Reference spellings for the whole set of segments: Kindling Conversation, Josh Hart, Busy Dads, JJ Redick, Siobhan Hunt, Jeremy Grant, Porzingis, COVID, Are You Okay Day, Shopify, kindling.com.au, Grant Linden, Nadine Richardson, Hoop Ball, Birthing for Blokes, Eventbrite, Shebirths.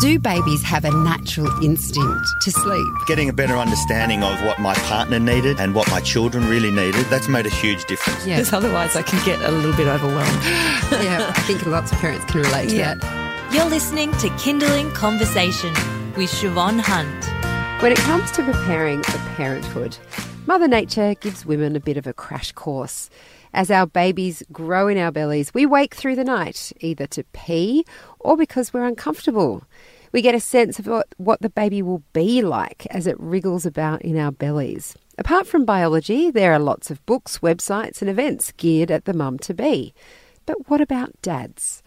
Do babies have a natural instinct to sleep? Getting a better understanding of what my partner needed and what my children really needed, that's made a huge difference. Yeah. Because otherwise I can get a little bit overwhelmed. Yeah, I think lots of parents can relate to that. You're listening to Kindling Conversation with Siobhan Hunt. When it comes to preparing for parenthood, Mother Nature gives women a bit of a crash course. As our babies grow in our bellies, we wake through the night, either to pee or because we're uncomfortable. We get a sense of what the baby will be like as it wriggles about in our bellies. Apart from biology, there are lots of books, websites and events geared at the mum-to-be. But what about dads?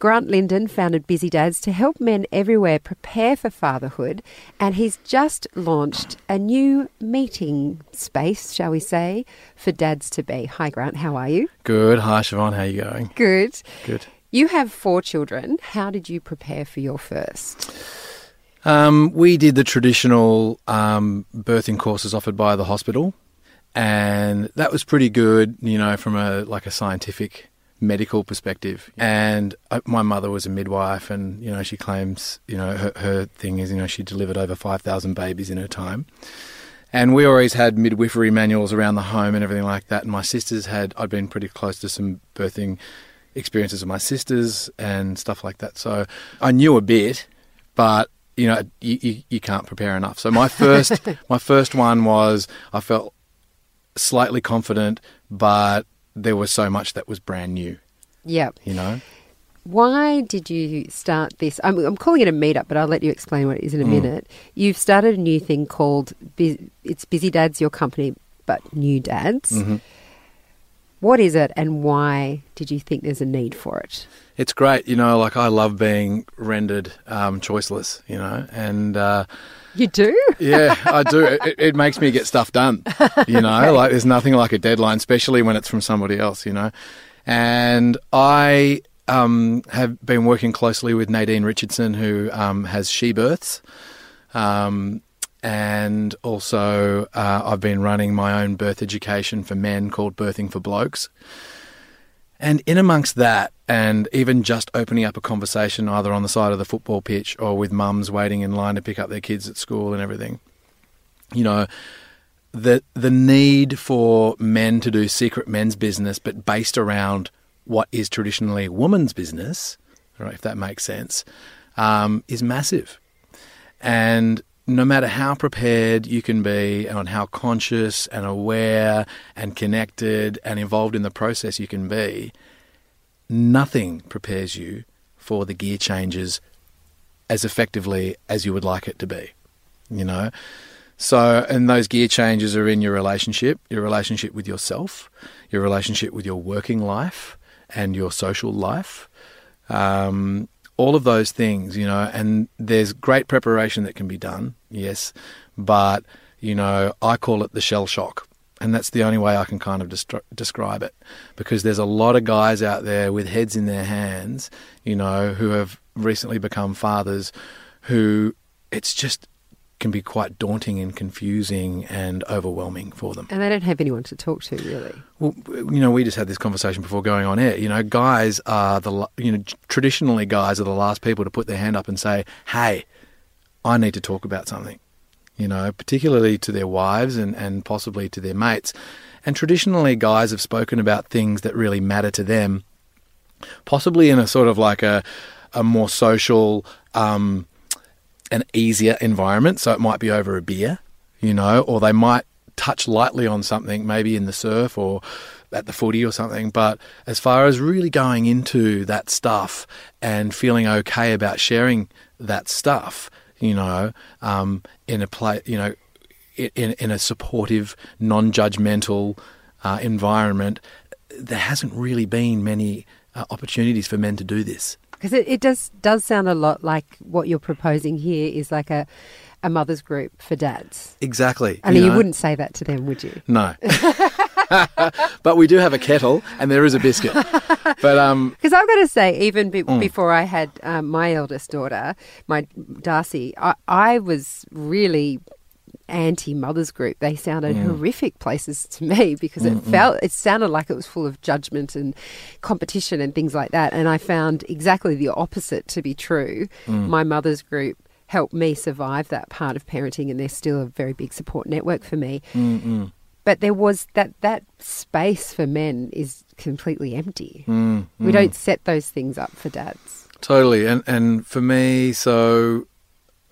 Grant Linden founded Busy Dads to help men everywhere prepare for fatherhood, and he's just launched a new meeting space, shall we say, for dads to be. Hi Grant, how are you? Good. Hi Siobhan, how are you going? Good. Good. You have 4 children. How did you prepare for your first? We did the traditional birthing courses offered by the hospital, and that was pretty good, you know, from a scientific medical perspective. And my mother was a midwife, and you know, she claims, you know, her thing is, you know, she delivered over 5,000 babies in her time. And we always had midwifery manuals around the home and everything like that. And my sisters I'd been pretty close to some birthing experiences of my sisters and stuff like that. So I knew a bit, but you know, you can't prepare enough. So my first one was, I felt slightly confident, but there was so much that was brand new. Yeah. You know? Why did you start this? I'm calling it a meetup, but I'll let you explain what it is in a minute. You've started a new thing called, it's Busy Dads, your company, but new dads. Mm-hmm. What is it and why did you think there's a need for it? It's great. You know, like I love being rendered choiceless, you know, and... You do? Yeah, I do. It makes me get stuff done, you know. Okay. Like there's nothing like a deadline, especially when it's from somebody else, you know. And I have been working closely with Nadine Richardson, who has Shebirths, and also I've been running my own birth education for men called Birthing for Blokes. And in amongst that, and even just opening up a conversation either on the side of the football pitch or with mums waiting in line to pick up their kids at school and everything, you know, the need for men to do secret men's business but based around what is traditionally woman's business, right, if that makes sense, is massive. And no matter how prepared you can be and how conscious and aware and connected and involved in the process you can be, nothing prepares you for the gear changes as effectively as you would like it to be, you know. So, and those gear changes are in your relationship with yourself, your relationship with your working life and your social life, all of those things, you know. And there's great preparation that can be done, yes, but, you know, I call it the shell shock. And that's the only way I can kind of describe it, because there's a lot of guys out there with heads in their hands, you know, who have recently become fathers, who it's just can be quite daunting and confusing and overwhelming for them. And they don't have anyone to talk to, really. Well, you know, we just had this conversation before going on air. You know, guys are traditionally guys are the last people to put their hand up and say, hey, I need to talk about something, you know, particularly to their wives and possibly to their mates. And traditionally guys have spoken about things that really matter to them, possibly in a sort of like a more social, an easier environment. So it might be over a beer, you know, or they might touch lightly on something, maybe in the surf or at the footy or something. But as far as really going into that stuff and feeling okay about sharing that stuff, you know, in a play, you know, in a supportive, non-judgmental environment, there hasn't really been many opportunities for men to do this. Because it does sound a lot like what you're proposing here is like a mother's group for dads. Exactly. I mean, you wouldn't say that to them, would you? No. But we do have a kettle and there is a biscuit. But because I've got to say, even before I had my eldest daughter, my Darcy, I was really anti-mothers group. They sounded horrific places to me because it sounded like it was full of judgment and competition and things like that. And I found exactly the opposite to be true. Mm. My mother's group helped me survive that part of parenting, and they're still a very big support network for me. Mm-mm. But there was that space for men is completely empty. Mm, we don't set those things up for dads. Totally. And for me, so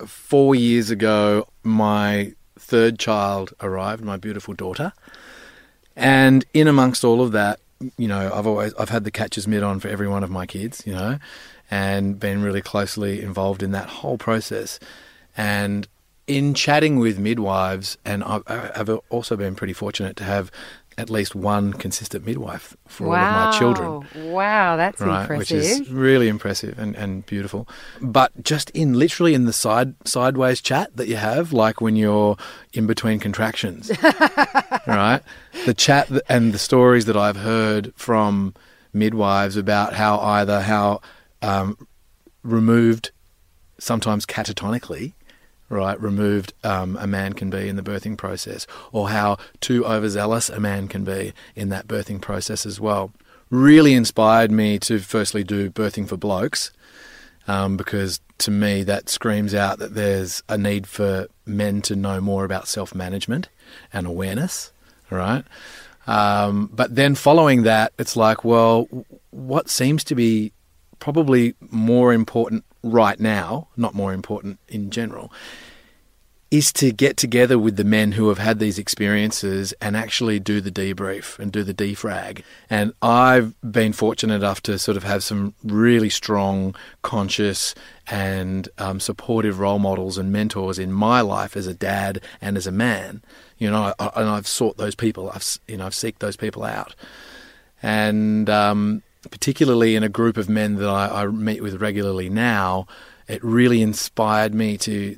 4 years ago, my third child arrived, my beautiful daughter. And in amongst all of that, you know, I've had the catcher's mitt on for every one of my kids, you know, and been really closely involved in that whole process. And in chatting with midwives, and I've also been pretty fortunate to have at least one consistent midwife for all of my children. Wow, that's impressive. Which is really impressive and beautiful. But just in the sideways chat that you have, like when you're in between contractions, right? The chat and the stories that I've heard from midwives about how removed, sometimes catatonically, right, removed a man can be in the birthing process, or how too overzealous a man can be in that birthing process as well, really inspired me to firstly do Birthing for Blokes, because to me that screams out that there's a need for men to know more about self-management and awareness, right? But then following that, it's like, well, what seems to be probably more important right now, not more important in general, is to get together with the men who have had these experiences and actually do the debrief and do the defrag. And I've been fortunate enough to sort of have some really strong, conscious and supportive role models and mentors in my life as a dad and as a man, you know, and I've sought those people, I've seeked those people out. And particularly in a group of men that I meet with regularly now, it really inspired me to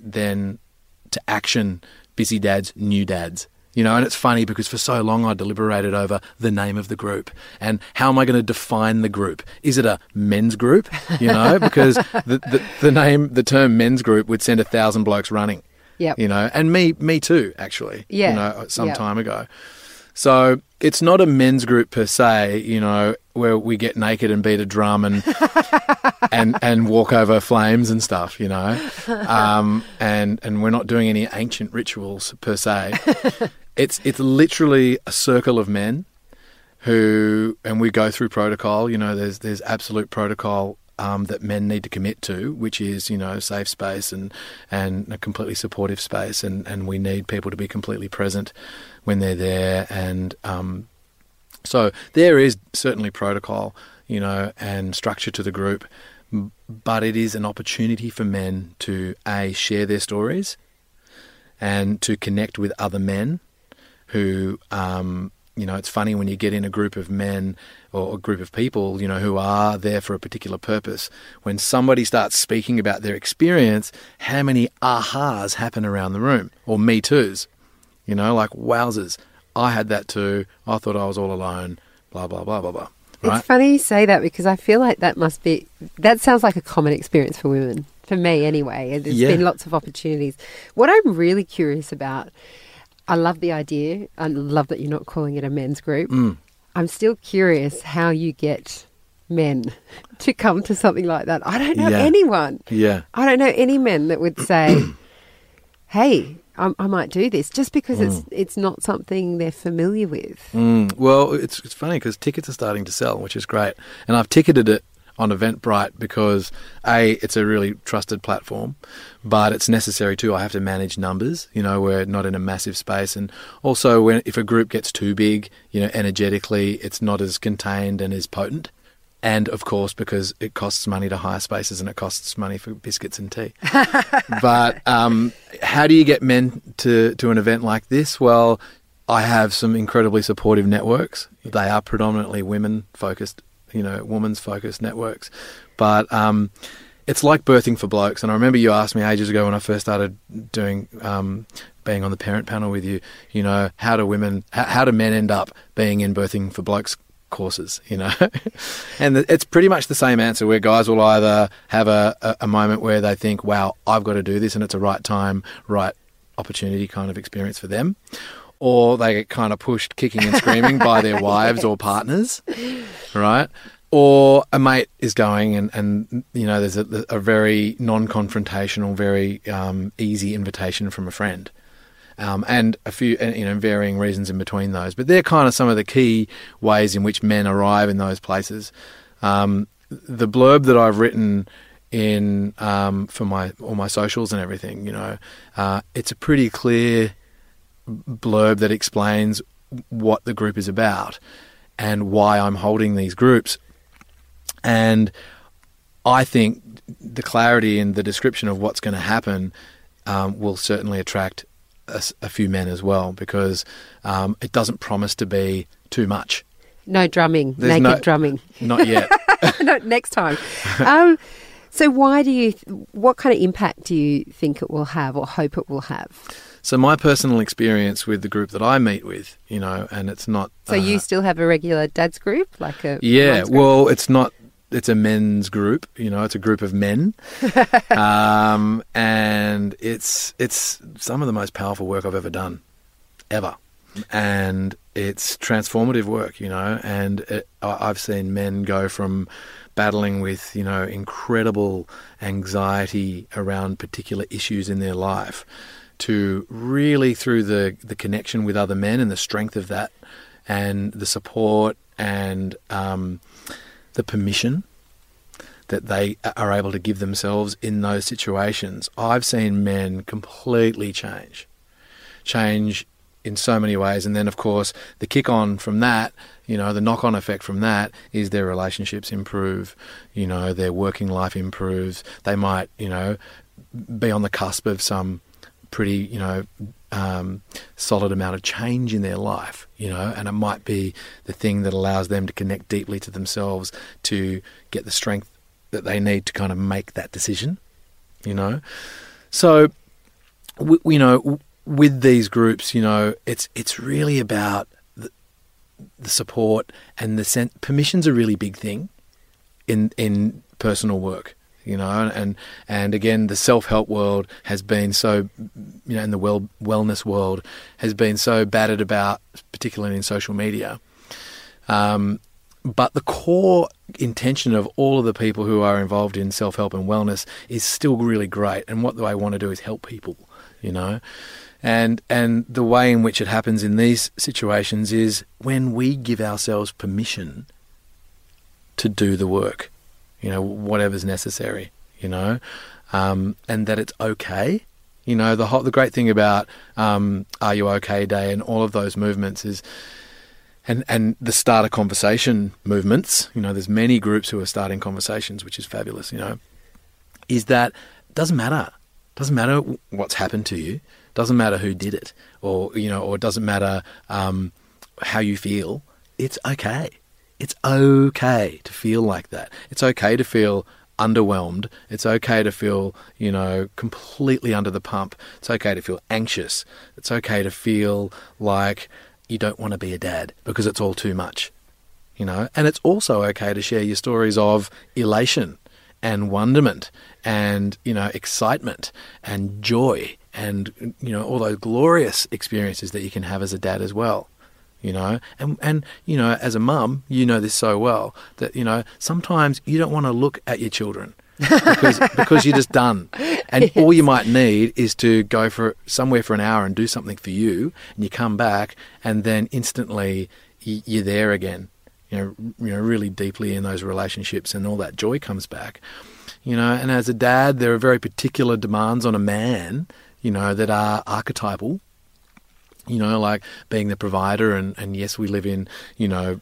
action Busy Dads, New Dads. You know, and it's funny because for so long I deliberated over the name of the group and how am I going to define the group? Is it a men's group? You know, because the term men's group would send 1,000 blokes running. Yeah, you know, and me too, actually. Yeah, you know, some time ago. So it's not a men's group per se, you know, where we get naked and beat a drum and walk over flames and stuff, you know. And we're not doing any ancient rituals per se. It's literally a circle of men and we go through protocol. You know, there's absolute protocol that men need to commit to, which is, you know, safe space and a completely supportive space, and we need people to be completely present when they're there, and so there is certainly protocol, you know, and structure to the group, but it is an opportunity for men to share their stories and to connect with other men who you know, it's funny when you get in a group of men or a group of people, you know, who are there for a particular purpose. When somebody starts speaking about their experience, how many ahas happen around the room, or me toos, you know, like wowzers. I had that too. I thought I was all alone, blah, blah, blah, blah, blah. Right? It's funny you say that because I feel like that sounds like a common experience for women, for me anyway. And there's been lots of opportunities. What I'm really curious about, I love the idea. I love that you're not calling it a men's group. Mm. I'm still curious how you get men to come to something like that. I don't know anyone. Yeah. I don't know any men that would say, hey, I might do this, just because it's not something they're familiar with. Mm. Well, it's funny because tickets are starting to sell, which is great. And I've ticketed it on Eventbrite because it's a really trusted platform, but it's necessary too. I have to manage numbers, you know, we're not in a massive space, and also if a group gets too big, you know, energetically, it's not as contained and as potent. And of course, because it costs money to hire spaces and it costs money for biscuits and tea. But how do you get men to an event like this? Well, I have some incredibly supportive networks. They are predominantly women-focused, you know, women's-focused networks. But it's like Birthing for Blokes. And I remember you asked me ages ago when I first started doing being on the parent panel with you, you know, how do men end up being in Birthing for Blokes courses, you know? And it's pretty much the same answer, where guys will either have a moment where they think, wow, I've got to do this and it's a right time, right opportunity kind of experience for them, or they get kind of pushed kicking and screaming by their wives yes. or partners, right? Or a mate is going and you know, there's a very non-confrontational, very easy invitation from a friend. And a few, you know, varying reasons in between those. But they're kind of some of the key ways in which men arrive in those places. The blurb that I've written in for all my socials and everything, you know, it's a pretty clear blurb that explains what the group is about and why I'm holding these groups. And I think the clarity and the description of what's going to happen will certainly attract a few men as well, because it doesn't promise to be too much. No drumming. There's naked drumming. Not yet. Not next time. So what kind of impact do you think it will have or hope it will have? So my personal experience with the group that I meet with, you know, and it's not... So you still have a regular dad's group? Like a yeah, group? Well, it's not... It's a men's group, you know, it's a group of men. And it's some of the most powerful work I've ever done, ever. And it's transformative work, you know, and I've seen men go from battling with, you know, incredible anxiety around particular issues in their life to really through the connection with other men and the strength of that and the support and... the permission that they are able to give themselves in those situations. I've seen men completely change in so many ways. And then, of course, the kick on from that, you know, the knock on effect from that is their relationships improve, you know, their working life improves. They might, you know, be on the cusp of some pretty, you know, solid amount of change in their life, you know, and it might be the thing that allows them to connect deeply to themselves to get the strength that they need to kind of make that decision, you know. So, you know, with these groups, you know, it's really about the support and the sense. Permission's a really big thing in personal work. You know, and again, the self-help world has been so, you know, and the wellness world has been so battered about, particularly in social media. But the core intention of all of the people who are involved in self-help and wellness is still really great. And what they want to do is help people, you know. And the way in which it happens in these situations is when we give ourselves permission to do the work. You know, whatever's necessary, you know, and that it's okay. You know, the great thing about Are You Okay Day and all of those movements is, and the start a conversation movements, you know, there's many groups who are starting conversations, which is fabulous, you know, is that it doesn't matter. Doesn't matter what's happened to you. Doesn't matter who did it or, you know, or it doesn't matter how you feel. It's okay. It's okay to feel like that. It's okay to feel underwhelmed. It's okay to feel, you know, completely under the pump. It's okay to feel anxious. It's okay to feel like you don't want to be a dad because it's all too much, you know. And it's also okay to share your stories of elation and wonderment and, you know, excitement and joy and, you know, all those glorious experiences that you can have as a dad as well. You know, and you know, as a mum, you know this so well that, you know, sometimes you don't want to look at your children because you're just done. And yes. all you might need is to go for somewhere for an hour and do something for you, and you come back, and then instantly you're there again. You know, really deeply in those relationships, and all that joy comes back. You know, and as a dad, there are very particular demands on a man, you know, that are archetypal. You know, like being the provider and yes, we live in, you know,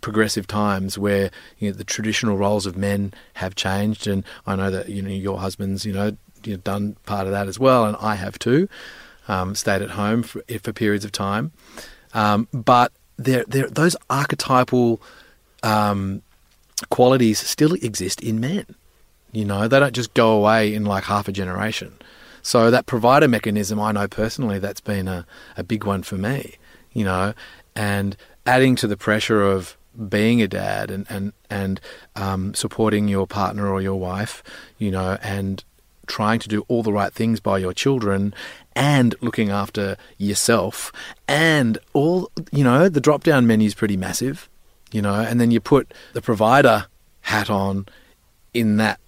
progressive times where, you know, the traditional roles of men have changed, and I know that, you know, your husband's, you know, you've done part of that as well, and I have too, stayed at home for periods of time. But there those archetypal qualities still exist in men. You know, they don't just go away in like half a generation. So that provider mechanism, I know personally, that's been a big one for me, you know, and adding to the pressure of being a dad and supporting your partner or your wife, you know, and trying to do all the right things by your children and looking after yourself, and all, you know, the drop-down menu is pretty massive, you know, and then you put the provider hat on in that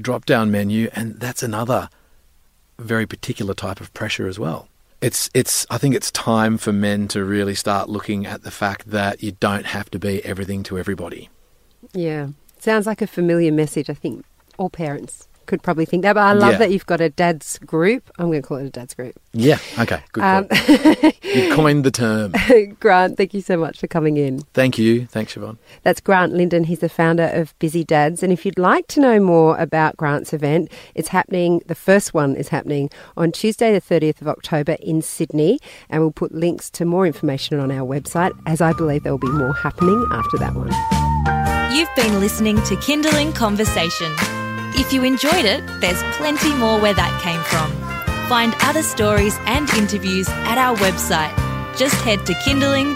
drop-down menu, and that's another very particular type of pressure as well. I think it's time for men to really start looking at the fact that you don't have to be everything to everybody. Yeah. Sounds like a familiar message. I think all parents could probably think that, but I love that you've got a dad's group. I'm going to call it a dad's group. Yeah. Okay. Good. You coined the term. Grant, thank you so much for coming in. Thank you. Thanks, Siobhan. That's Grant Linden. He's the founder of Busy Dads. And if you'd like to know more about Grant's event, it's happening. The first one is happening on Tuesday, the 30th of October in Sydney. And we'll put links to more information on our website, as I believe there'll be more happening after that one. You've been listening to Kindling Conversation. If you enjoyed it, there's plenty more where that came from. Find other stories and interviews at our website. Just head to kindling.com.au.